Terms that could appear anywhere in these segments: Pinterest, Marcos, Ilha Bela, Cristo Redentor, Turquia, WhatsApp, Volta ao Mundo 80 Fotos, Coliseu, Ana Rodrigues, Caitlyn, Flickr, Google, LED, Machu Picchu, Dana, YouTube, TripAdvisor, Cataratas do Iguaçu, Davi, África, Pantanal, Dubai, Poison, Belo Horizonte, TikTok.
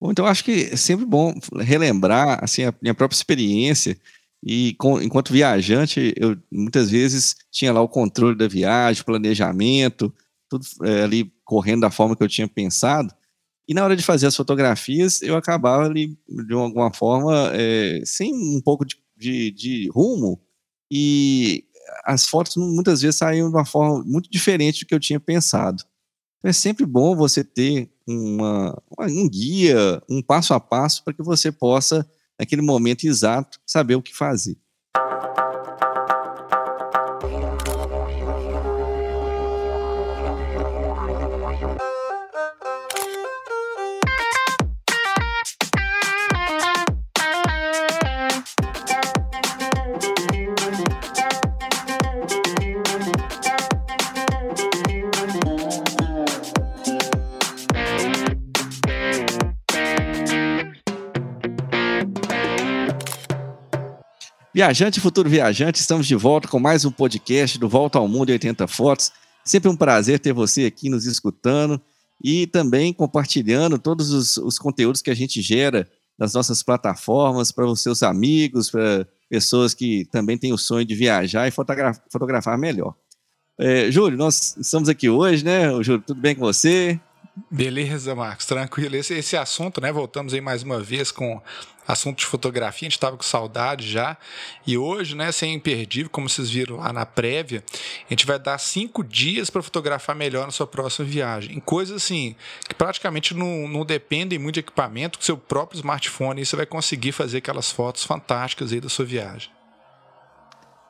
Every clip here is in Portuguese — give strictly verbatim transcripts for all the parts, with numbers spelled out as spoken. Bom, então acho que é sempre bom relembrar assim, a minha própria experiência. E com, enquanto viajante, eu muitas vezes tinha lá o controle da viagem, planejamento, tudo é, ali correndo da forma que eu tinha pensado. E na hora de fazer as fotografias, eu acabava ali, de alguma forma, é, sem um pouco de, de, de rumo. E as fotos muitas vezes saíam de uma forma muito diferente do que eu tinha pensado. Então é sempre bom você ter uma, um guia, um passo a passo, para que você possa, naquele momento exato, saber o que fazer. Viajante e futuro viajante, estamos de volta com mais um podcast do Volta ao Mundo oitenta Fotos. Sempre um prazer ter você aqui nos escutando e também compartilhando todos os, os conteúdos que a gente gera nas nossas plataformas para os seus amigos, para pessoas que também têm o sonho de viajar e fotografar, fotografar melhor. É, Júlio, nós estamos aqui hoje, né? O Júlio, tudo bem com você? Beleza, Marcos, tranquilo. Esse, esse assunto, né? Voltamos aí mais uma vez com assunto de fotografia, a gente estava com saudade já. E hoje, né, sem imperdível, como vocês viram lá na prévia, a gente vai dar cinco dias para fotografar melhor na sua próxima viagem. Em coisas assim, que praticamente não, não dependem muito de equipamento, com seu próprio smartphone, aí você vai conseguir fazer aquelas fotos fantásticas aí da sua viagem.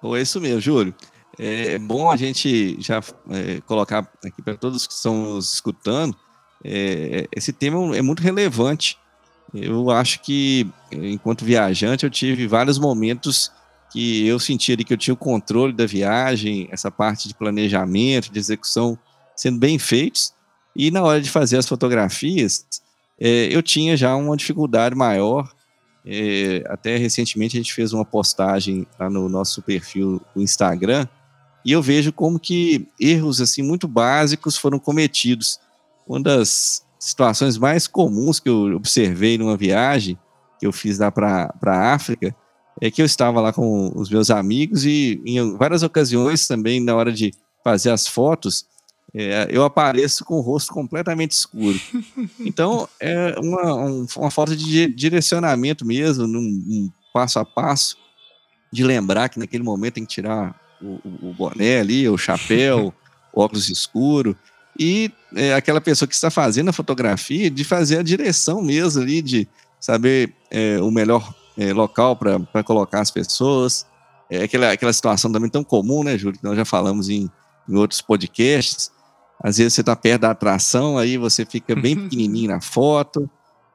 Bom, é isso mesmo, Júlio. É bom a gente já é, colocar aqui para todos que estão nos escutando. É, esse tema é muito relevante. Eu acho que, enquanto viajante, eu tive vários momentos que eu sentia que eu tinha o controle da viagem, essa parte de planejamento, de execução sendo bem feitos, e na hora de fazer as fotografias, é, eu tinha já uma dificuldade maior. É, até recentemente a gente fez uma postagem lá no nosso perfil do Instagram, e eu vejo como que erros assim, muito básicos foram cometidos. Uma das situações mais comuns que eu observei numa viagem que eu fiz lá para a África é que eu estava lá com os meus amigos e em várias ocasiões também, na hora de fazer as fotos, é, eu apareço com o rosto completamente escuro. Então, é uma, um, uma falta de direcionamento mesmo, num, um passo a passo, de lembrar que naquele momento tem que tirar o, o boné ali, o chapéu, o óculos escuro. E é, aquela pessoa que está fazendo a fotografia, de fazer a direção mesmo ali, de saber é, o melhor é, local para colocar as pessoas. É aquela, aquela situação também tão comum, né, Júlio, que nós já falamos em, em outros podcasts. Às vezes você está perto da atração, aí você fica bem pequenininho na foto.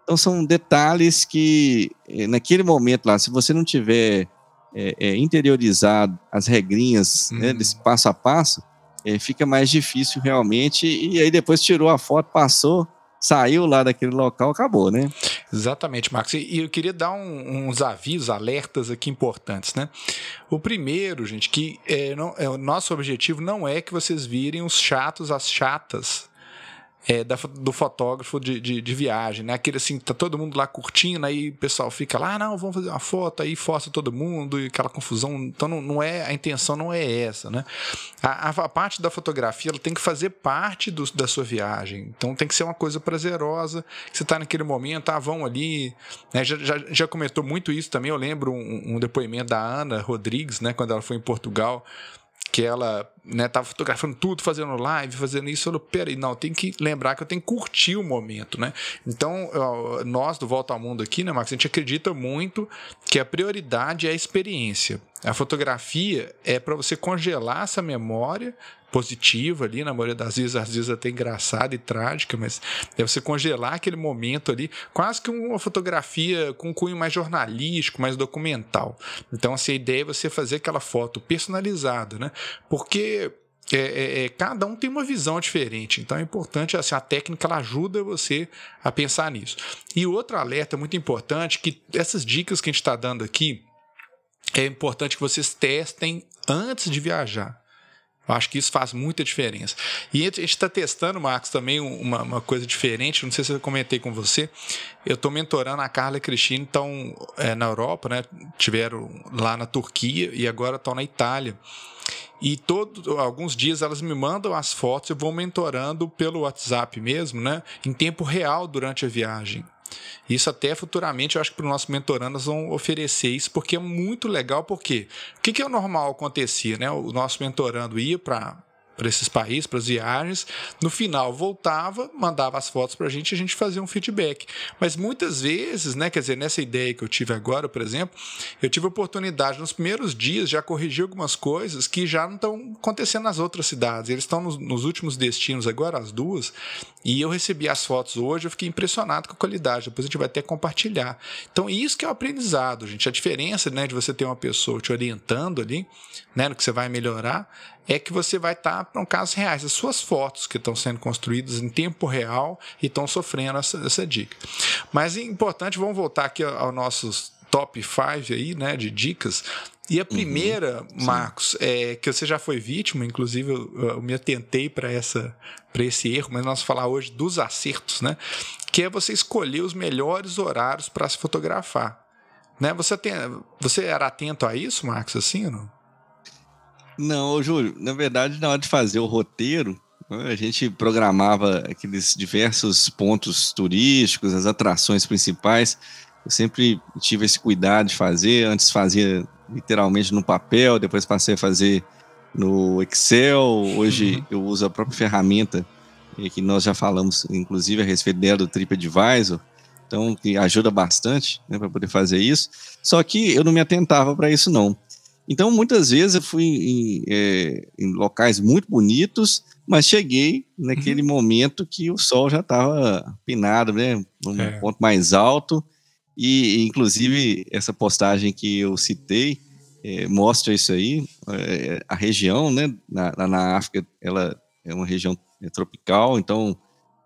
Então são detalhes que, naquele momento lá, se você não tiver é, é, interiorizado as regrinhas, uhum, né, desse passo a passo, É, fica mais difícil realmente, e aí depois tirou a foto, passou, saiu lá daquele local, acabou, né? Exatamente, Marcos. E eu queria dar um, uns avisos, alertas aqui importantes, né? O primeiro, gente, que é, não, é, o nosso objetivo não é que vocês virem os chatos, as chatas, É, da, do fotógrafo de, de, de viagem, né? Aquele assim, tá todo mundo lá curtindo, aí o pessoal fica lá, ah, não, vamos fazer uma foto, aí força todo mundo, e aquela confusão. Então não, não é, a intenção não é essa, né? A, a parte da fotografia, ela tem que fazer parte do, da sua viagem, então tem que ser uma coisa prazerosa, que você tá naquele momento, ah, vão ali, né? Já, já, já comentou muito isso também, eu lembro um, um depoimento da Ana Rodrigues, né? Quando ela foi em Portugal, que ela, né, tava fotografando tudo, fazendo live, fazendo isso, eu falei, peraí, não, tem que lembrar que eu tenho que curtir o momento, né? Então, nós do Volta ao Mundo aqui, né, Max, a gente acredita muito que a prioridade é a experiência. A fotografia é para você congelar essa memória positiva ali, na maioria das vezes, às vezes até engraçada e trágica, mas é você congelar aquele momento ali, quase que uma fotografia com um cunho mais jornalístico, mais documental. Então, assim, a ideia é você fazer aquela foto personalizada, né? Porque é, é, é, cada um tem uma visão diferente, então é importante, assim, a técnica ela ajuda você a pensar nisso. E outro alerta muito importante, que essas dicas que a gente está dando aqui, é importante que vocês testem antes de viajar. Eu acho que isso faz muita diferença. E a gente está testando, Marcos, também uma, uma coisa diferente. Não sei se eu comentei com você. Eu estou mentorando a Carla e a Cristina, estão é, na Europa, né? Tiveram lá na Turquia e agora estão na Itália. E todo, alguns dias elas me mandam as fotos, eu vou mentorando pelo WhatsApp mesmo, né? Em tempo real durante a viagem. Isso até futuramente eu acho que para o nosso mentorando nós vamos oferecer isso, porque é muito legal. Porque o que, que é o normal acontecer, né? O nosso mentorando ia para esses países, para as viagens, no final voltava, mandava as fotos para a gente e a gente fazia um feedback. Mas muitas vezes, né, quer dizer, nessa ideia que eu tive agora, por exemplo, eu tive a oportunidade nos primeiros dias já corrigir algumas coisas que já não estão acontecendo nas outras cidades. Eles estão nos, nos últimos destinos agora, as duas. E eu recebi as fotos hoje, eu fiquei impressionado com a qualidade. Depois a gente vai até compartilhar. Então, isso que é o aprendizado, gente. A diferença, né, de você ter uma pessoa te orientando ali, né, no que você vai melhorar, é que você vai estar para casos reais. As suas fotos que estão sendo construídas em tempo real e estão sofrendo essa, essa dica. Mas é importante, vamos voltar aqui aos nossos top cinco aí, né, de dicas. E a primeira, uhum, Marcos, é, que você já foi vítima, inclusive eu, eu me atentei para esse erro, mas nós vamos falar hoje dos acertos, né? Que é você escolher os melhores horários para se fotografar. Né? Você, tem, você era atento a isso, Marcos, assim, não? Não, Júlio, na verdade, na hora de fazer o roteiro, a gente programava aqueles diversos pontos turísticos, as atrações principais. Eu sempre tive esse cuidado de fazer, antes fazia literalmente no papel, depois passei a fazer no Excel. Hoje eu uso a própria ferramenta que nós já falamos, inclusive, a respeito dela, do TripAdvisor, então, que ajuda bastante, né, para poder fazer isso. Só que eu não me atentava para isso, não. Então, muitas vezes eu fui em, é, em locais muito bonitos, mas cheguei naquele uhum. momento que o sol já estava pinado, né, num é. ponto mais alto. E, inclusive, essa postagem que eu citei é, mostra isso aí. É, a região, né, na, na África, ela é uma região tropical, então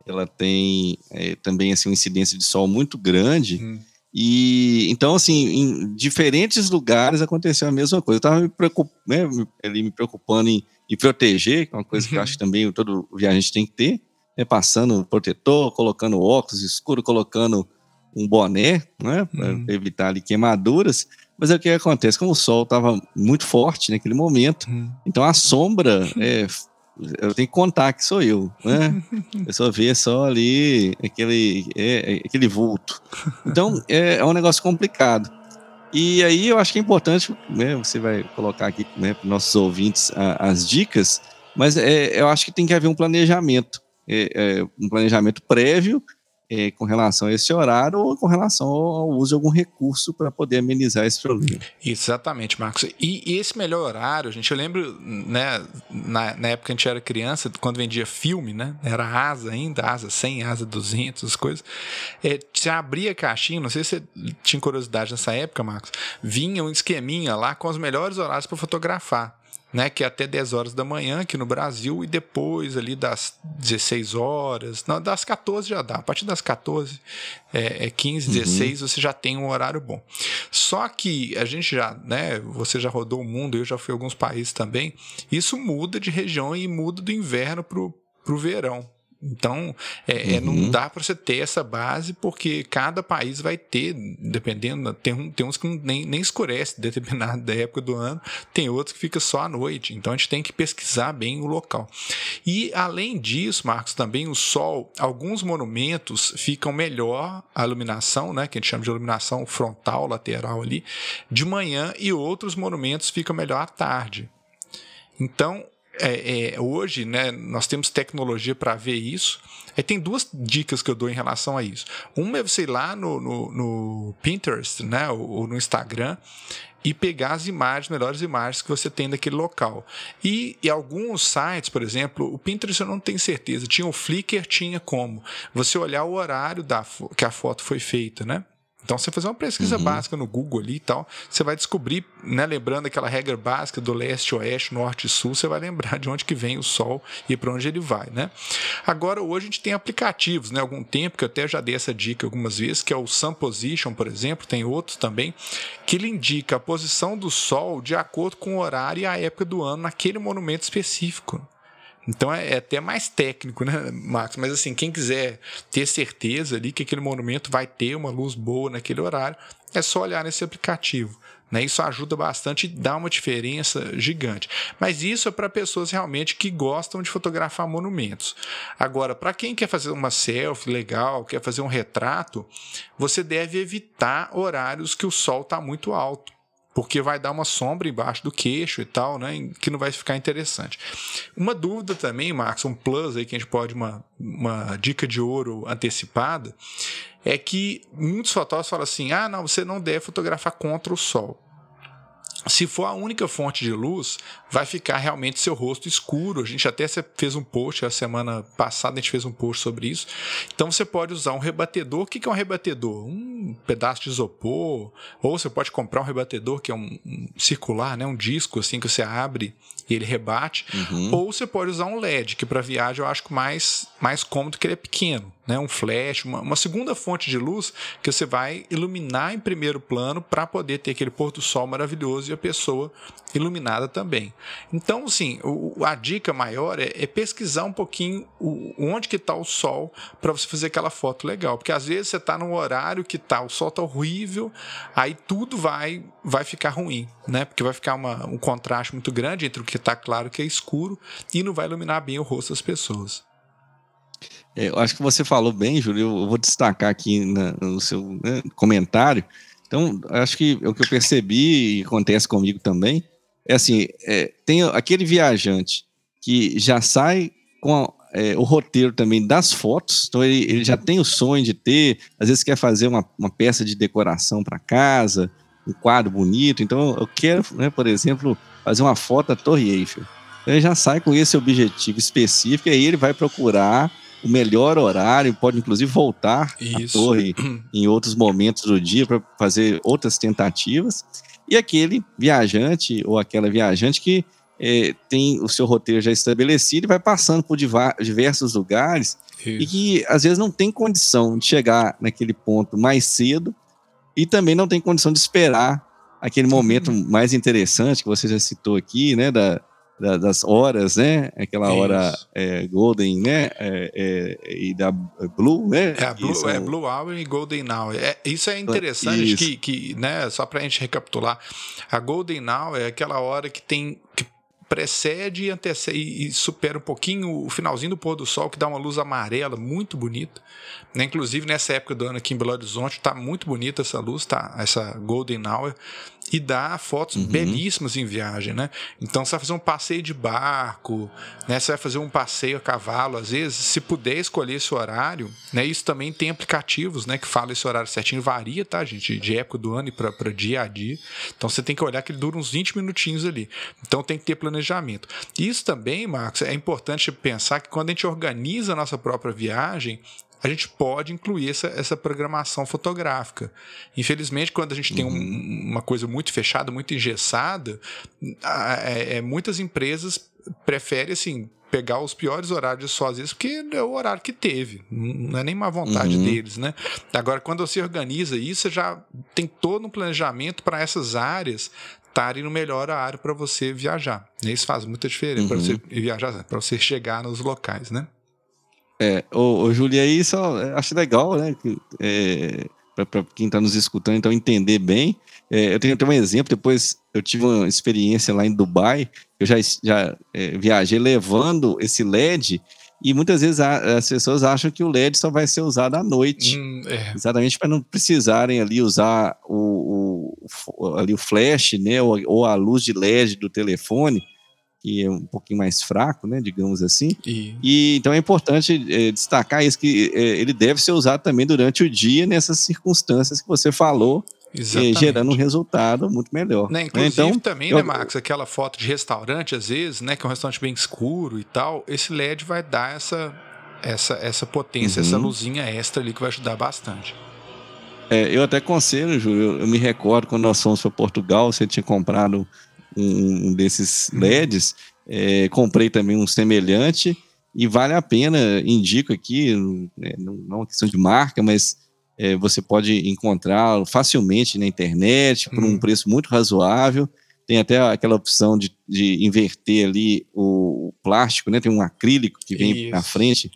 ela tem é, também assim, uma incidência de sol muito grande. Uhum. E, então, assim, em diferentes lugares aconteceu a mesma coisa. Eu estava me, preocup, né, me, me preocupando em me proteger, que é uma coisa uhum. que eu acho que também todo viajante tem que ter, né, passando protetor, colocando óculos escuros, colocando um boné, né, para uhum. evitar ali queimaduras. Mas é o que acontece, como o sol estava muito forte naquele momento, uhum. então a sombra, é, eu tenho que contar que sou eu, né? Eu só via só ali aquele, é, aquele vulto. Então é, é um negócio complicado. E aí eu acho que é importante, né, você vai colocar aqui, né, para os nossos ouvintes a, as dicas, mas é, eu acho que tem que haver um planejamento, é, é, um planejamento prévio, É, com relação a esse horário ou com relação ao uso de algum recurso para poder amenizar esse problema. Exatamente, Marcos. E, e esse melhor horário, gente, eu lembro, né, na, na época que a gente era criança, quando vendia filme, né, era asa ainda, asa cem, asa duzentos, as coisas. É, você abria a caixinha, não sei se você tinha curiosidade nessa época, Marcos, vinha um esqueminha lá com os melhores horários para fotografar. Né, que é até dez horas da manhã aqui no Brasil e depois ali das dezesseis horas, não, das catorze já dá, a partir das catorze, é, é quinze, dezesseis, uhum. você já tem um horário bom. Só que a gente já, né, você já rodou o mundo, eu já fui a alguns países também, isso muda de região e muda do inverno pro, pro verão. Então, é, uhum. é, não dá para você ter essa base, porque cada país vai ter, dependendo, tem, um, tem uns que nem, nem escurece determinada da época do ano, tem outros que fica só à noite. Então, a gente tem que pesquisar bem o local. E, além disso, Marcos, também o sol, alguns monumentos ficam melhor a iluminação, né, que a gente chama de iluminação frontal, lateral ali, de manhã, e outros monumentos ficam melhor à tarde. Então, É, é, hoje, né, nós temos tecnologia para ver isso. É, tem duas dicas que eu dou em relação a isso. Uma é você ir lá no, no, no Pinterest, né, ou, ou no Instagram, e pegar as imagens, melhores imagens que você tem daquele local. E, e alguns sites, por exemplo, o Pinterest eu não tenho certeza, tinha o Flickr, tinha como você olhar o horário da, que a foto foi feita, né? Então, você fazer uma pesquisa uhum. básica no Google ali e tal, você vai descobrir, né, lembrando aquela regra básica do leste, oeste, norte e sul, você vai lembrar de onde que vem o sol e para onde ele vai, né? Agora, hoje a gente tem aplicativos, né? Algum tempo, que eu até já dei essa dica algumas vezes, que é o Sun Position, por exemplo, tem outros também, que ele indica a posição do sol de acordo com o horário e a época do ano naquele monumento específico. Então é até mais técnico, né, Max? Mas assim, quem quiser ter certeza ali que aquele monumento vai ter uma luz boa naquele horário, é só olhar nesse aplicativo, né? Isso ajuda bastante e dá uma diferença gigante. Mas isso é para pessoas realmente que gostam de fotografar monumentos. Agora, para quem quer fazer uma selfie legal, quer fazer um retrato, você deve evitar horários que o sol está muito alto, porque vai dar uma sombra embaixo do queixo e tal, né, que não vai ficar interessante. Uma dúvida também, Max, um plus aí que a gente pode, uma, uma dica de ouro antecipada, é que muitos fotógrafos falam assim, ah, não, você não deve fotografar contra o sol. Se for a única fonte de luz, vai ficar realmente seu rosto escuro. A gente até fez um post, a semana passada a gente fez um post sobre isso. Então você pode usar um rebatedor. O que é um rebatedor? Um pedaço de isopor, ou você pode comprar um rebatedor que é um, um circular, né? Um disco assim que você abre e ele rebate. Uhum. Ou você pode usar um L E D, que para viagem eu acho que mais, mais cômodo, que ele é pequeno, né? Um flash, uma, uma segunda fonte de luz que você vai iluminar em primeiro plano para poder ter aquele pôr do sol maravilhoso e a pessoa iluminada também. Então, sim, a dica maior é, é pesquisar um pouquinho o, onde que está o sol para você fazer aquela foto legal, porque às vezes você está num horário que tá, o sol está horrível, aí tudo vai, vai ficar ruim, né? Porque vai ficar uma, um contraste muito grande entre o que está claro e o que é escuro e não vai iluminar bem o rosto das pessoas. É, eu acho que você falou bem, Júlio, eu vou destacar aqui na, no seu, né, comentário. Então, acho que o que eu percebi, e acontece comigo também, é assim, é, tem aquele viajante que já sai com a, é, o roteiro também das fotos, então ele, ele já tem o sonho de ter, às vezes quer fazer uma, uma peça de decoração para casa, um quadro bonito, então eu quero, né, por exemplo, fazer uma foto da Torre Eiffel. Então ele já sai com esse objetivo específico, e aí ele vai procurar o melhor horário, pode inclusive voltar Isso. à torre em outros momentos do dia para fazer outras tentativas. E aquele viajante ou aquela viajante que é, tem o seu roteiro já estabelecido e vai passando por diversos lugares Isso. e que às vezes não tem condição de chegar naquele ponto mais cedo e também não tem condição de esperar aquele momento hum. mais interessante que você já citou aqui, né, da das horas, né? Aquela Isso. hora é, golden, né? É, é, e da blue, né? É, a blue, são... é blue hour e golden hour. É, isso é interessante, isso. Que, que, né? Só para a gente recapitular, a golden hour é aquela hora que tem... Que precede e, antecede, e supera um pouquinho o finalzinho do pôr do sol, que dá uma luz amarela muito bonita, né? Inclusive nessa época do ano aqui em Belo Horizonte está muito bonita essa luz, tá? Essa golden hour, e dá fotos uhum. belíssimas em viagem, né? Então você vai fazer um passeio de barco, né? Você vai fazer um passeio a cavalo, às vezes, se puder escolher esse horário, né? Isso também tem aplicativos, né, que falam esse horário certinho, varia, tá, gente? De época do ano e para dia a dia. Então você tem que olhar que ele dura uns vinte minutinhos ali. Então tem que ter planejamento. planejamento. Isso também, Marcos, é importante pensar que quando a gente organiza a nossa própria viagem, a gente pode incluir essa, essa programação fotográfica. Infelizmente, quando a gente tem um, uma coisa muito fechada, muito engessada, é, é, muitas empresas preferem, assim, pegar os piores horários só às vezes, porque é o horário que teve, não é nem má vontade uhum. deles, né? Agora, quando você organiza isso, você já tem todo um planejamento para essas áreas estarem no melhor horário para você viajar. Isso faz muita diferença uhum. para você viajar, para você chegar nos locais, né? É, ô, ô Júlio, aí só acho legal, né? É, para quem está nos escutando, então, entender bem. É, eu tenho até um exemplo, depois eu tive uma experiência lá em Dubai, eu já, já é, viajei levando esse L E D, e muitas vezes a, as pessoas acham que o L E D só vai ser usado à noite, hum, é. exatamente para não precisarem ali usar o, o, ali o flash, né, ou, ou a luz de L E D do telefone, que é um pouquinho mais fraco, né, digamos assim, e, e então é importante é, destacar isso, que é, ele deve ser usado também durante o dia, nessas circunstâncias que você falou, e gerando um resultado muito melhor. Né, inclusive então, também, eu... né, Max, aquela foto de restaurante, às vezes, né, que é um restaurante bem escuro e tal, esse L E D vai dar essa, essa, essa potência, uhum. essa luzinha extra ali que vai ajudar bastante. É, eu até aconselho, Júlio, eu, eu me recordo quando nós fomos para Portugal, você tinha comprado um, um desses L E Ds, é, comprei também um semelhante e vale a pena, indico aqui, não, não é uma questão de marca, mas é, você pode encontrá-lo facilmente na internet, por um hum. preço muito razoável, tem até aquela opção de, de inverter ali o, o plástico, né? Tem um acrílico que vem Isso. na frente,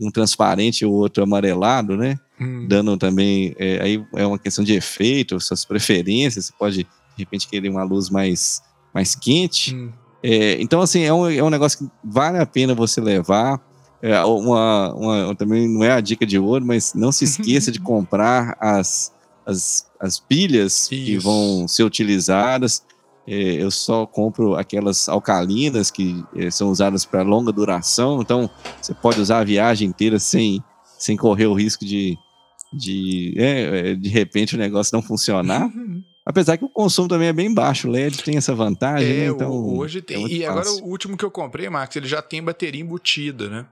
um transparente e o outro amarelado, né? Hum. Dando também, é, aí é uma questão de efeito, suas preferências, você pode de repente querer uma luz mais, mais quente, hum. é, então assim, é um, é um negócio que vale a pena você levar, é, uma, uma, também não é a dica de ouro, mas não se esqueça de comprar as, as, as pilhas Isso. que vão ser utilizadas, é, eu só compro aquelas alcalinas que é, são usadas para longa duração, então você pode usar a viagem inteira sem sem correr o risco de, de, é, de repente, o negócio não funcionar. Uhum. Apesar que o consumo também é bem baixo. O L E D tem essa vantagem, é, né? Então, hoje tem. É e fácil. Agora o último que eu comprei, Max, ele já tem bateria embutida, né?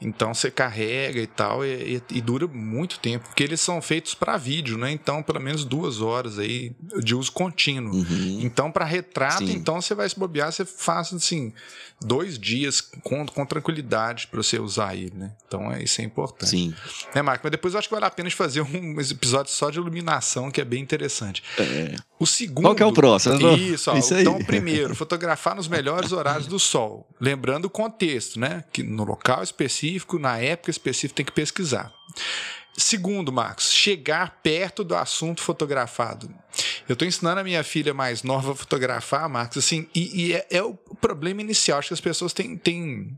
Então você carrega e tal, e, e dura muito tempo. Porque eles são feitos para vídeo, né? Então, pelo menos duas horas aí de uso contínuo. Uhum. Então, para retrato, Sim. então você vai se bobear, você faz assim, dois dias com, com tranquilidade para você usar ele, né? Então, é, isso é importante. Sim. Né, Marco? Mas depois eu acho que vale a pena fazer um episódio só de iluminação, que é bem interessante. É. O segundo. Qual que é o próximo? Isso, ó, isso aí. Então, primeiro, fotografar nos melhores horários do sol. Lembrando o contexto, né? Que no local específico, na época específica, tem que pesquisar. Segundo, Marcos, chegar perto do assunto fotografado. Eu estou ensinando a minha filha mais nova a fotografar, Marcos, assim, e, e é, é o problema inicial. Acho que as pessoas têm, têm,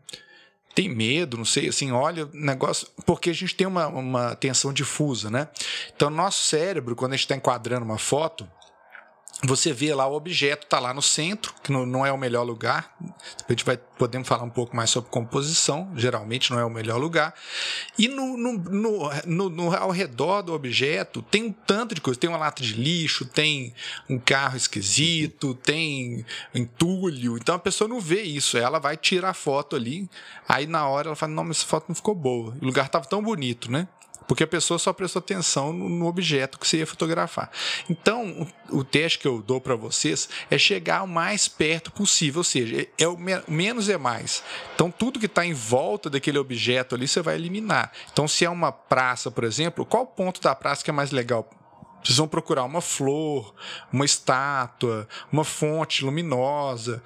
têm medo, não sei, assim, olha, negócio, porque a gente tem uma, uma atenção difusa, né? Então, nosso cérebro, quando a gente está enquadrando uma foto, você vê lá o objeto, está lá no centro, que não é o melhor lugar. A gente vai, podemos falar um pouco mais sobre composição, geralmente não é o melhor lugar. E no, no, no, no, no, ao redor do objeto tem um tanto de coisa. Tem uma lata de lixo, tem um carro esquisito, tem entulho. Então a pessoa não vê isso, ela vai tirar a foto ali. Aí na hora ela fala, não, mas essa foto não ficou boa. O lugar estava tão bonito, né? Porque a pessoa só prestou atenção no objeto que você ia fotografar. Então, o teste que eu dou para vocês é chegar o mais perto possível, ou seja, é o menos é mais. Então, tudo que está em volta daquele objeto ali, você vai eliminar. Então, se é uma praça, por exemplo, qual ponto da praça que é mais legal? Vocês vão procurar uma flor, uma estátua, uma fonte luminosa,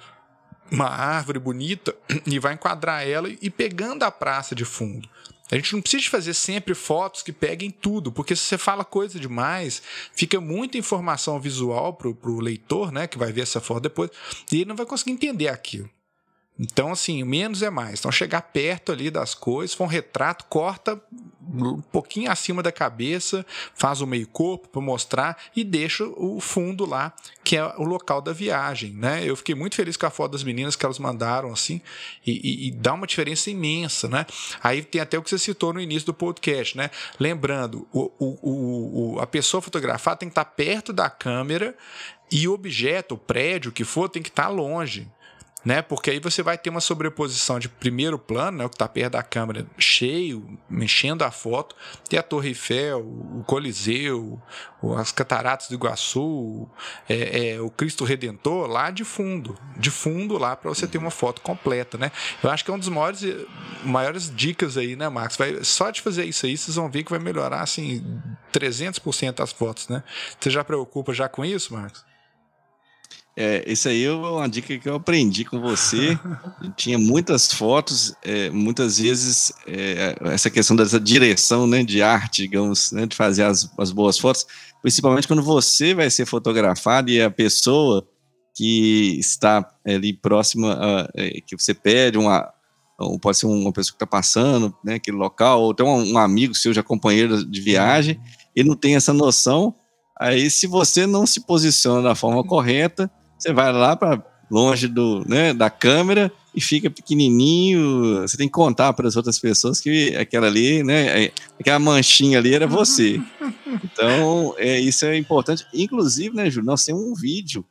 uma árvore bonita, e vai enquadrar ela e pegando a praça de fundo. A gente não precisa fazer sempre fotos que peguem tudo, porque se você fala coisa demais, fica muita informação visual pro, pro leitor, né, que vai ver essa foto depois, e ele não vai conseguir entender aquilo. Então, assim, menos é mais. Então, chegar perto ali das coisas, for um retrato, corta um pouquinho acima da cabeça, faz o meio corpo para mostrar e deixa o fundo lá, que é o local da viagem, né? Eu fiquei muito feliz com a foto das meninas que elas mandaram, assim, e, e, e dá uma diferença imensa, né? Aí tem até o que você citou no início do podcast, né? Lembrando, o, o, o, a pessoa fotografada tem que estar perto da câmera e o objeto, o prédio, o que for, tem que estar longe. Né? Porque aí você vai ter uma sobreposição de primeiro plano, né? O que está perto da câmera, cheio, mexendo a foto, tem a Torre Eiffel, o Coliseu, as Cataratas do Iguaçu, é, é, o Cristo Redentor lá de fundo, de fundo lá para você ter uma foto completa. Né? Eu acho que é uma das maiores, maiores dicas aí, né, Max? Vai, só de fazer isso aí, vocês vão ver que vai melhorar assim, trezentos por cento as fotos. Né? Você já preocupa já com isso, Max? É, isso aí é uma dica que eu aprendi com você. Eu tinha muitas fotos, é, muitas vezes é, essa questão dessa direção, né, de arte, digamos, né, de fazer as, as boas fotos, principalmente quando você vai ser fotografado e a pessoa que está ali próxima, a, é, que você pede, uma, pode ser uma pessoa que está passando, né, aquele local, ou até um, um amigo seu, já companheiro de viagem, ele não tem essa noção. Aí se você não se posiciona da forma correta, você vai lá para longe do, né, da câmera e fica pequenininho. Você tem que contar para as outras pessoas que aquela ali, né, aquela manchinha ali era você. Então, é, isso é importante. Inclusive, né, Júlio, nós temos um vídeo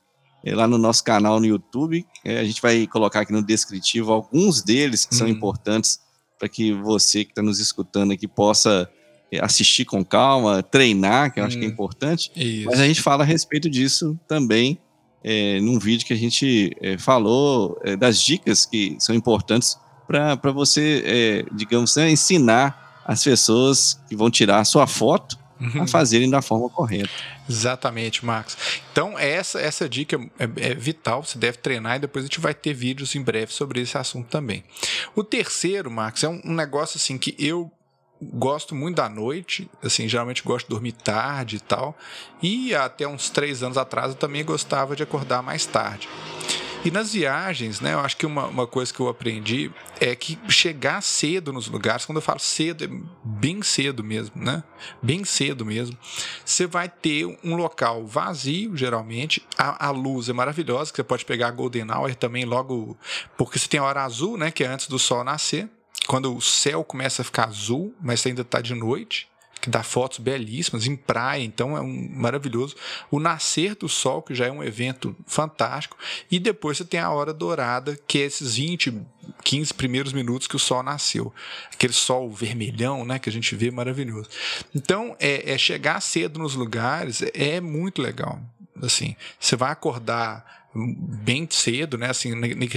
é, lá no nosso canal no YouTube. É, a gente vai colocar aqui no descritivo alguns deles que hum. são importantes para que você que está nos escutando aqui possa assistir com calma, treinar, que eu hum, acho que é importante. Isso. Mas a gente fala a respeito disso também é, num vídeo que a gente é, falou é, das dicas que são importantes para você, é, digamos, né, ensinar as pessoas que vão tirar a sua foto uhum. a fazerem da forma correta. Exatamente, Marcos. Então, essa, essa dica é, é vital, você deve treinar e depois a gente vai ter vídeos em breve sobre esse assunto também. O terceiro, Marcos, é um, um negócio assim que eu gosto muito da noite, assim, geralmente gosto de dormir tarde e tal, e até uns três anos atrás eu também gostava de acordar mais tarde. E nas viagens, né, eu acho que uma, uma coisa que eu aprendi é que chegar cedo nos lugares, quando eu falo cedo, é bem cedo mesmo, né? Bem cedo mesmo. Você vai ter um local vazio, geralmente, a, a luz é maravilhosa, que você pode pegar a Golden Hour também logo, porque você tem a hora azul, né, que é antes do sol nascer, quando o céu começa a ficar azul, mas ainda está de noite, que dá fotos belíssimas, em praia, então é um maravilhoso. O nascer do sol, que já é um evento fantástico, e depois você tem a hora dourada, que é esses vinte, quinze primeiros minutos que o sol nasceu. Aquele sol vermelhão, né, que a gente vê, maravilhoso. Então, é, é chegar cedo nos lugares é muito legal. Assim, você vai acordar bem cedo, né? Assim,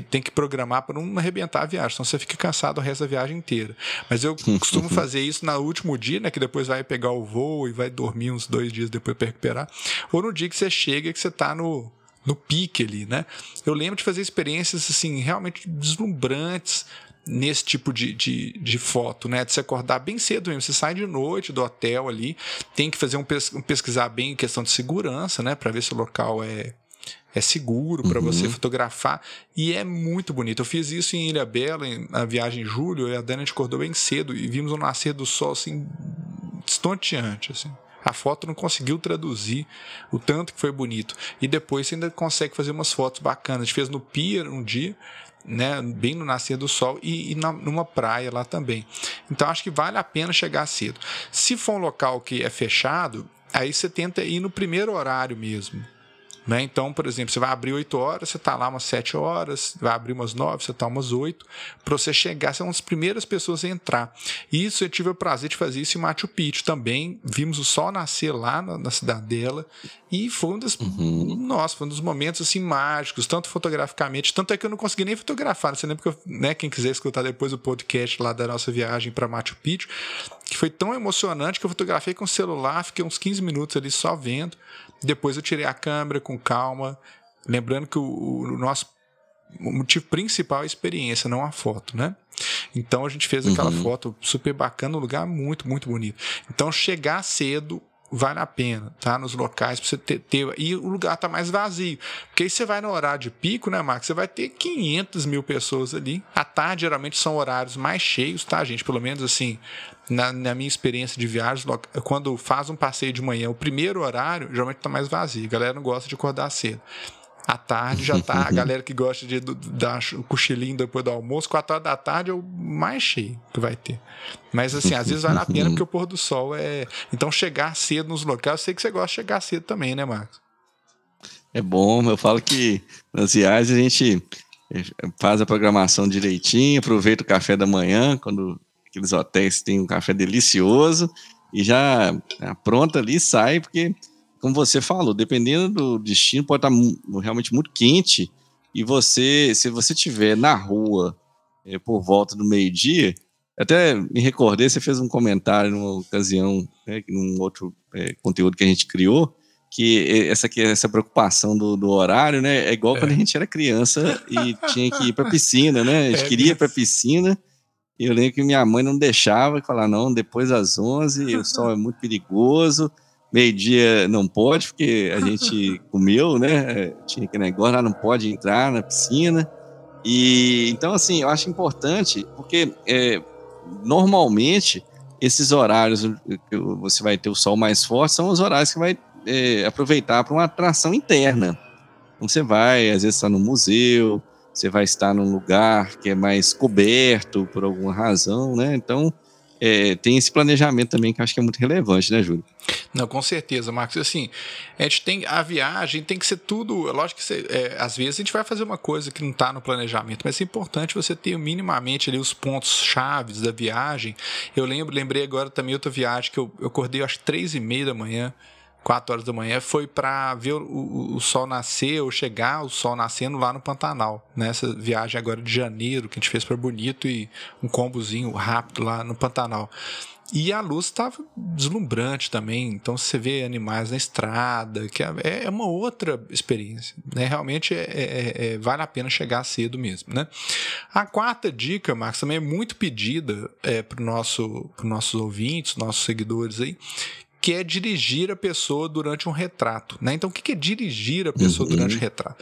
tem que programar para não arrebentar a viagem, senão você fica cansado o resto da viagem inteira. Mas eu costumo fazer isso no último dia, né? Que depois vai pegar o voo e vai dormir uns dois dias depois para recuperar. Ou no dia que você chega, que você está no, no pique ali, né? Eu lembro de fazer experiências assim, realmente deslumbrantes nesse tipo de, de, de foto, né? De se acordar bem cedo mesmo. Você sai de noite do hotel ali, tem que fazer um pesquisar bem questão de segurança, né? Para ver se o local é. É seguro para uhum. você fotografar e é muito bonito. Eu fiz isso em Ilha Bela, na viagem em julho, e a Dana acordou bem cedo e vimos o nascer do sol assim, estonteante, assim. A foto não conseguiu traduzir o tanto que foi bonito. E depois você ainda consegue fazer umas fotos bacanas. A gente fez no pier um dia, né, bem no nascer do sol e, e na, numa praia lá também. Então acho que vale a pena chegar cedo. Se for um local que é fechado, aí você tenta ir no primeiro horário mesmo. Né? Então, por exemplo, você vai abrir oito horas, você está lá umas sete horas, vai abrir umas nove, você está umas oito, para você chegar, você é uma das primeiras pessoas a entrar. E isso, eu tive o prazer de fazer isso em Machu Picchu também, vimos o sol nascer lá na, na cidadela, e foi um dos, uhum. nossa, foi um dos momentos assim, mágicos, tanto fotograficamente, tanto é que eu não consegui nem fotografar, você lembra que eu, né, quem quiser escutar depois o podcast lá da nossa viagem para Machu Picchu, que foi tão emocionante que eu fotografei com o celular, fiquei uns quinze minutos ali só vendo, depois eu tirei a câmera com calma, lembrando que o, o nosso o motivo principal é a experiência, não a foto, né? Então a gente fez aquela uhum. foto super bacana, um lugar muito, muito bonito. Então chegar cedo vale a pena, tá? Nos locais pra você ter, ter... E o lugar tá mais vazio. Porque aí você vai no horário de pico, né, Marcos? Você vai ter quinhentas mil pessoas ali. À tarde, geralmente, são horários mais cheios, tá, gente? Pelo menos, assim, na, na minha experiência de viagens, quando faz um passeio de manhã, o primeiro horário, geralmente tá mais vazio. A galera não gosta de acordar cedo. À tarde já tá... A galera que gosta de dar o cochilinho depois do almoço, quatro horas da tarde é o mais cheio que vai ter. Mas assim, às vezes vale a pena porque o pôr do sol é... Então chegar cedo nos locais, eu sei que você gosta de chegar cedo também, né, Marcos? É bom, eu falo que nas viagens a gente faz a programação direitinho, aproveita o café da manhã, quando aqueles hotéis têm um café delicioso, e já apronta ali e sai, porque... Como você falou, dependendo do destino, pode estar realmente muito quente e você, se você estiver na rua é, por volta do meio-dia, até me recordei, você fez um comentário numa ocasião, né, num outro é, conteúdo que a gente criou, que essa, essa preocupação do, do horário, né, é igual é. quando a gente era criança e tinha que ir para a piscina, né? A gente é queria ir para a piscina. E eu lembro que minha mãe não deixava, e falava, não, depois das onze, o sol é muito perigoso, meio-dia não pode, porque a gente comeu, né? Tinha aquele negócio, não pode entrar na piscina. E, então, assim, eu acho importante, porque é, normalmente esses horários que você vai ter o sol mais forte são os horários que vai é, aproveitar para uma atração interna. Então, você vai, às vezes, estar no museu, você vai estar num lugar que é mais coberto por alguma razão, né? Então, é, tem esse planejamento também que eu acho que é muito relevante, né, Júlio? Não, com certeza, Marcos. Assim, a gente tem a viagem, tem que ser tudo. Lógico que você, é, às vezes a gente vai fazer uma coisa que não está no planejamento, mas é importante você ter minimamente ali os pontos chaves da viagem. Eu lembro, lembrei agora também outra viagem que eu, eu acordei, acho que três e meia da manhã. quatro horas da manhã, foi para ver o, o, o sol nascer, ou chegar o sol nascendo lá no Pantanal, nessa né? viagem agora de janeiro, que a gente fez para Bonito e um combozinho rápido lá no Pantanal. E a luz estava deslumbrante também, então você vê animais na estrada, que é uma outra experiência, né? Realmente é, é, é, vale a pena chegar cedo mesmo, né? A quarta dica, Marcos, também é muito pedida é, para os nosso, nossos ouvintes, nossos seguidores aí, que é dirigir a pessoa durante um retrato, né? Então, o que é dirigir a pessoa uhum. durante o retrato?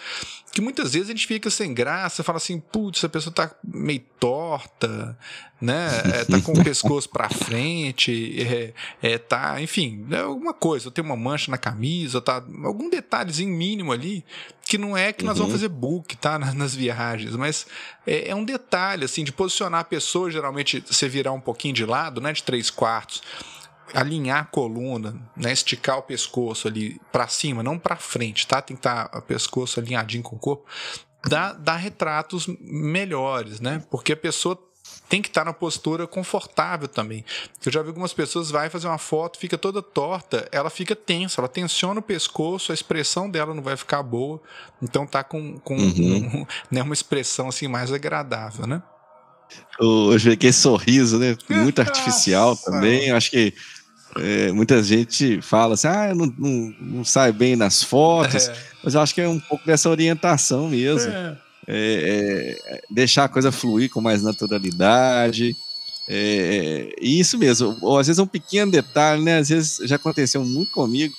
Que muitas vezes a gente fica sem graça, fala assim, putz, a pessoa tá meio torta, né? É, tá com o pescoço para frente, é, é, tá, enfim, é alguma coisa, ou tem uma mancha na camisa, tá, algum detalhezinho mínimo ali, que não é que nós uhum. vamos fazer book, tá? Nas viagens, mas é, é um detalhe, assim, de posicionar a pessoa, geralmente, você virar um pouquinho de lado, né? De três quartos, alinhar a coluna, né, esticar o pescoço ali para cima, não para frente, tá? Tem que estar o pescoço alinhadinho com o corpo. Dá, dá retratos melhores, né? Porque a pessoa tem que estar na postura confortável também. Eu já vi algumas pessoas vai fazer uma foto, fica toda torta, ela fica tensa, ela tensiona o pescoço, a expressão dela não vai ficar boa, então tá com, com uhum. um, né, uma expressão assim mais agradável, né? O, aquele sorriso, né? Muito artificial também. Eu acho que É, muita gente fala assim, ah, eu não, não, não sai bem nas fotos, é. mas eu acho que é um pouco dessa orientação mesmo, é. É, é, deixar a coisa fluir com mais naturalidade, é, e isso mesmo, ou às vezes é um pequeno detalhe, né, às vezes já aconteceu muito comigo,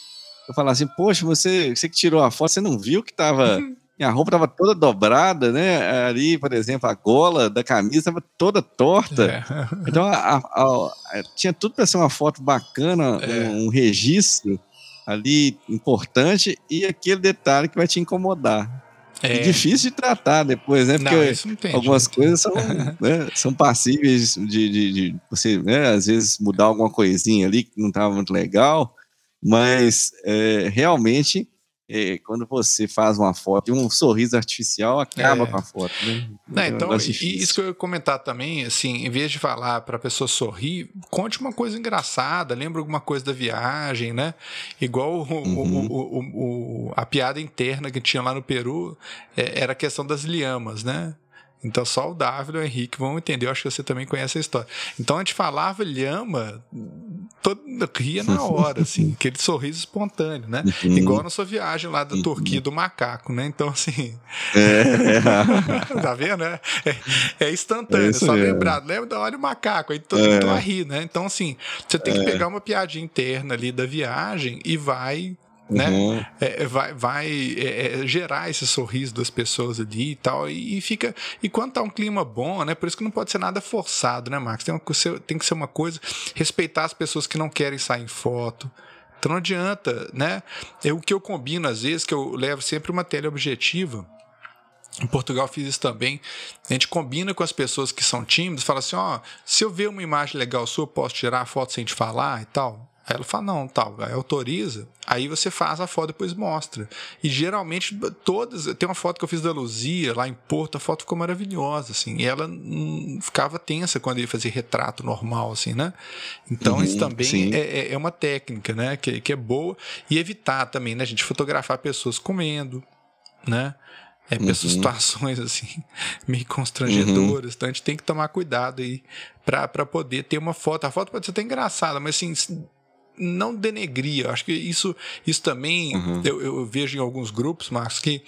eu falar assim, poxa, você, você que tirou a foto, você não viu que tava, uhum. minha roupa estava toda dobrada, né, ali, por exemplo, a gola da camisa estava toda torta, é. então a, a, a, tinha tudo para ser uma foto bacana, é. um, um registro ali importante, e aquele detalhe que vai te incomodar. É. E difícil de tratar depois, né? Porque não, isso não tem algumas jeito. Coisas são, né, são passíveis de, de, de você, né, às vezes, mudar alguma coisinha ali que não estava muito legal, mas é, realmente... É, quando você faz uma foto e um sorriso artificial, acaba é. com a foto, né? Não, então, é um e isso que eu ia comentar também, assim, em vez de falar para a pessoa sorrir, conte uma coisa engraçada, lembra alguma coisa da viagem, né? Igual o, uhum. o, o, o, o, a piada interna que tinha lá no Peru, é, era a questão das lhamas, né? Então só o Davi e o Henrique vão entender, eu acho que você também conhece a história. Então a gente falava lhama, todo ria na hora, assim, aquele sorriso espontâneo, né? Uhum. Igual na sua viagem lá da Turquia do macaco, né? Então, assim. É. Tá vendo, né? É, é instantâneo, é só mesmo. Lembrar. Lembra da hora do macaco, aí todo é. mundo a rir, né? Então, assim, você tem é. que pegar uma piadinha interna ali da viagem e vai. Né? Uhum. É, vai vai é, gerar esse sorriso das pessoas ali e tal, e, e fica, e quando tá um clima bom, né, por isso que não pode ser nada forçado, né, Max? Tem, uma, tem que ser uma coisa, respeitar as pessoas que não querem sair em foto, então não adianta, né? É o que eu combino às vezes, que eu levo sempre uma tela objetiva. Em Portugal fiz isso também. A gente combina com as pessoas que são tímidas, fala assim, ó, oh, se eu ver uma imagem legal sua, eu posso tirar a foto sem te falar e tal. Aí ela fala, não, tal, aí autoriza, aí você faz a foto e depois mostra. E geralmente todas, tem uma foto que eu fiz da Luzia lá em Porto, a foto ficou maravilhosa, assim, e ela hum, ficava tensa quando ia fazer retrato normal, assim, né? Então uhum, isso também é, é uma técnica, né, que, que é boa, e evitar também, né, a gente fotografar pessoas comendo, né? É, pessoas, uhum. situações assim, meio constrangedoras, uhum. então a gente tem que tomar cuidado aí pra, pra poder ter uma foto. A foto pode ser até engraçada, mas assim, não denegria. Acho que isso, isso também uhum. eu, eu vejo em alguns grupos, Marcos, que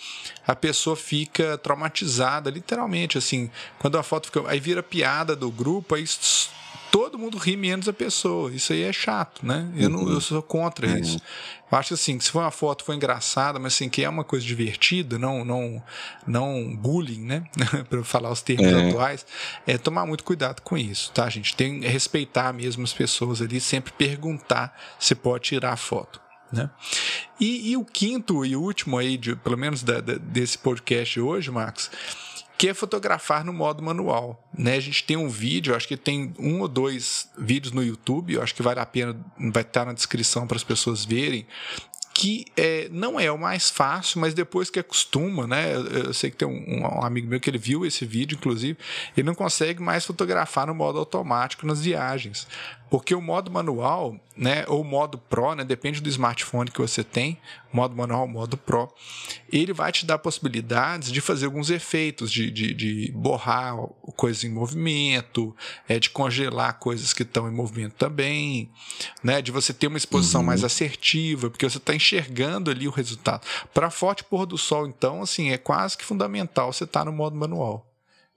a pessoa fica traumatizada, literalmente, assim, quando a foto fica, aí vira piada do grupo, aí todo mundo ri menos a pessoa. Isso aí é chato, né? Eu, não, eu sou contra uhum. isso. Eu acho assim, que se for uma foto, foi engraçada, mas assim, que é uma coisa divertida, não, não, não bullying, né? Para falar os termos é. atuais, é tomar muito cuidado com isso, tá, gente? Tem que respeitar mesmo as pessoas ali, sempre perguntar se pode tirar a foto, né? E, e o quinto e último aí, de, pelo menos da, da, desse podcast de hoje, Max, que é fotografar no modo manual, né? A gente tem um vídeo, acho que tem um ou dois vídeos no YouTube, eu acho que vale a pena, vai estar na descrição para as pessoas verem, que é, não é o mais fácil, mas depois que acostuma, né? Eu, eu sei que tem um, um amigo meu que ele viu esse vídeo, inclusive, ele não consegue mais fotografar no modo automático nas viagens, porque o modo manual, né, ou modo Pro, né, depende do smartphone que você tem, modo manual, modo Pro, ele vai te dar possibilidades de fazer alguns efeitos, de, de, de borrar coisas em movimento, é, de congelar coisas que estão em movimento também, né, de você ter uma exposição uhum. mais assertiva, porque você está enxergando ali o resultado. Para foto de pôr do sol, então, assim, é quase que fundamental você estar tá no modo manual.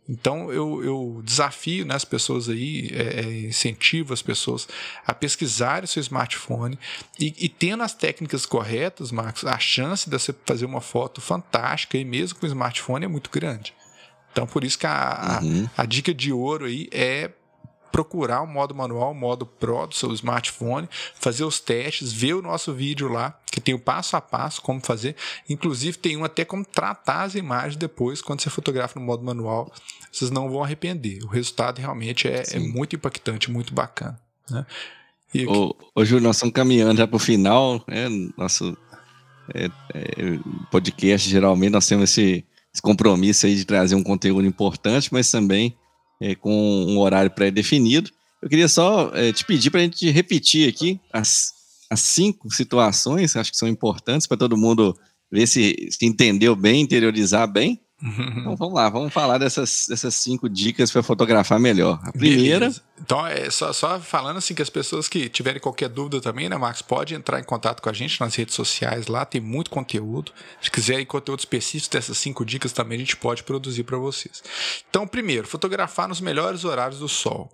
Então, eu, eu desafio, né, as pessoas aí, é, incentivo as pessoas a pesquisarem seu smartphone e, e tendo as técnicas corretas, Marcos, a chance de você fazer uma foto fantástica, e mesmo com o smartphone, é muito grande. Então, por isso que a, uhum. a, a dica de ouro aí é procurar o modo manual, o modo Pro do seu smartphone, fazer os testes, ver o nosso vídeo lá, que tem o passo a passo, como fazer. Inclusive, tem um até como tratar as imagens depois, quando você fotografa no modo manual, vocês não vão arrepender. O resultado realmente é, é muito impactante, muito bacana, né? E aqui... ô, ô, Júlio, nós estamos caminhando já para o final, né? Nosso é, é, podcast, geralmente, nós temos esse, esse compromisso aí de trazer um conteúdo importante, mas também É, com um horário pré-definido. Eu queria só é, te pedir para a gente repetir aqui as, as cinco situações que acho que são importantes para todo mundo ver se, se entendeu bem, interiorizar bem. Uhum. Então vamos lá, vamos falar dessas, dessas cinco dicas para fotografar melhor. A primeira... Beleza. Então, é só, só falando assim que as pessoas que tiverem qualquer dúvida também, né, Max, pode entrar em contato com a gente nas redes sociais, lá tem muito conteúdo. Se quiserem conteúdo específico dessas cinco dicas também, a gente pode produzir para vocês. Então, primeiro, fotografar nos melhores horários do sol.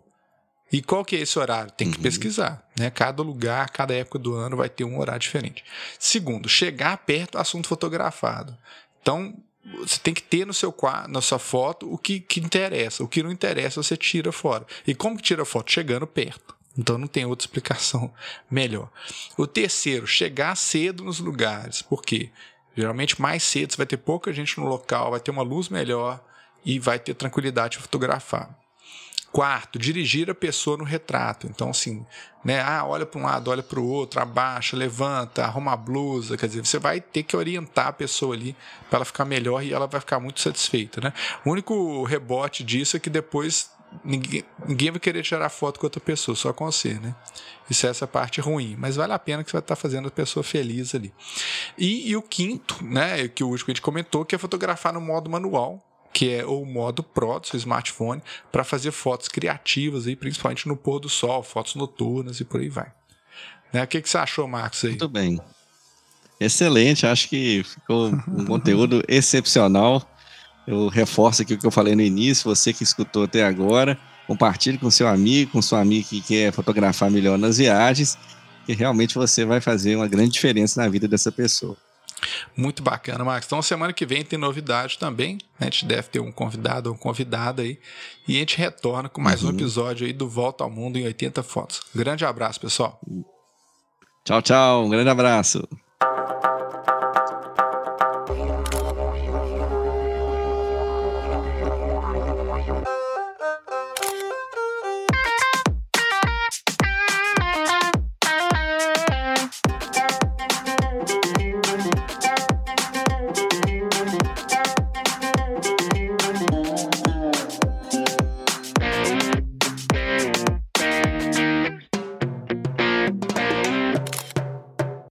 E qual que é esse horário? Tem que uhum. pesquisar, né? Cada lugar, cada época do ano vai ter um horário diferente. Segundo, chegar perto do assunto fotografado. Então, você tem que ter no seu quadro, na sua foto, o que, que interessa. O que não interessa, você tira fora. E como que tira foto? Chegando perto. Então não tem outra explicação melhor. O terceiro, chegar cedo nos lugares. Por quê? Geralmente mais cedo você vai ter pouca gente no local, vai ter uma luz melhor e vai ter tranquilidade de fotografar. Quarto, dirigir a pessoa no retrato. Então, assim, né? Ah, olha para um lado, olha para o outro, abaixa, levanta, arruma a blusa. Quer dizer, você vai ter que orientar a pessoa ali para ela ficar melhor e ela vai ficar muito satisfeita, né? O único rebote disso é que depois ninguém, ninguém vai querer tirar foto com outra pessoa, só com você, né? Isso é essa parte ruim, mas vale a pena que você vai estar fazendo a pessoa feliz ali. E, e o quinto, né? Que o último que a gente comentou, que é fotografar no modo manual, que é o modo Pro do seu smartphone, para fazer fotos criativas, aí, principalmente no pôr do sol, fotos noturnas e por aí vai. Né? O que, que você achou, Marcos? Aí? Muito bem. Excelente, acho que ficou um conteúdo excepcional. Eu reforço aqui o que eu falei no início, você que escutou até agora, compartilhe com seu amigo, com sua amiga que quer fotografar melhor nas viagens, que realmente você vai fazer uma grande diferença na vida dessa pessoa. Muito bacana, Max. Então, semana que vem tem novidade também. A gente deve ter um convidado ou um convidada aí. E a gente retorna com mais uhum. um episódio aí do Volta ao Mundo em oitenta Fotos. Grande abraço, pessoal. Tchau, tchau. Um grande abraço.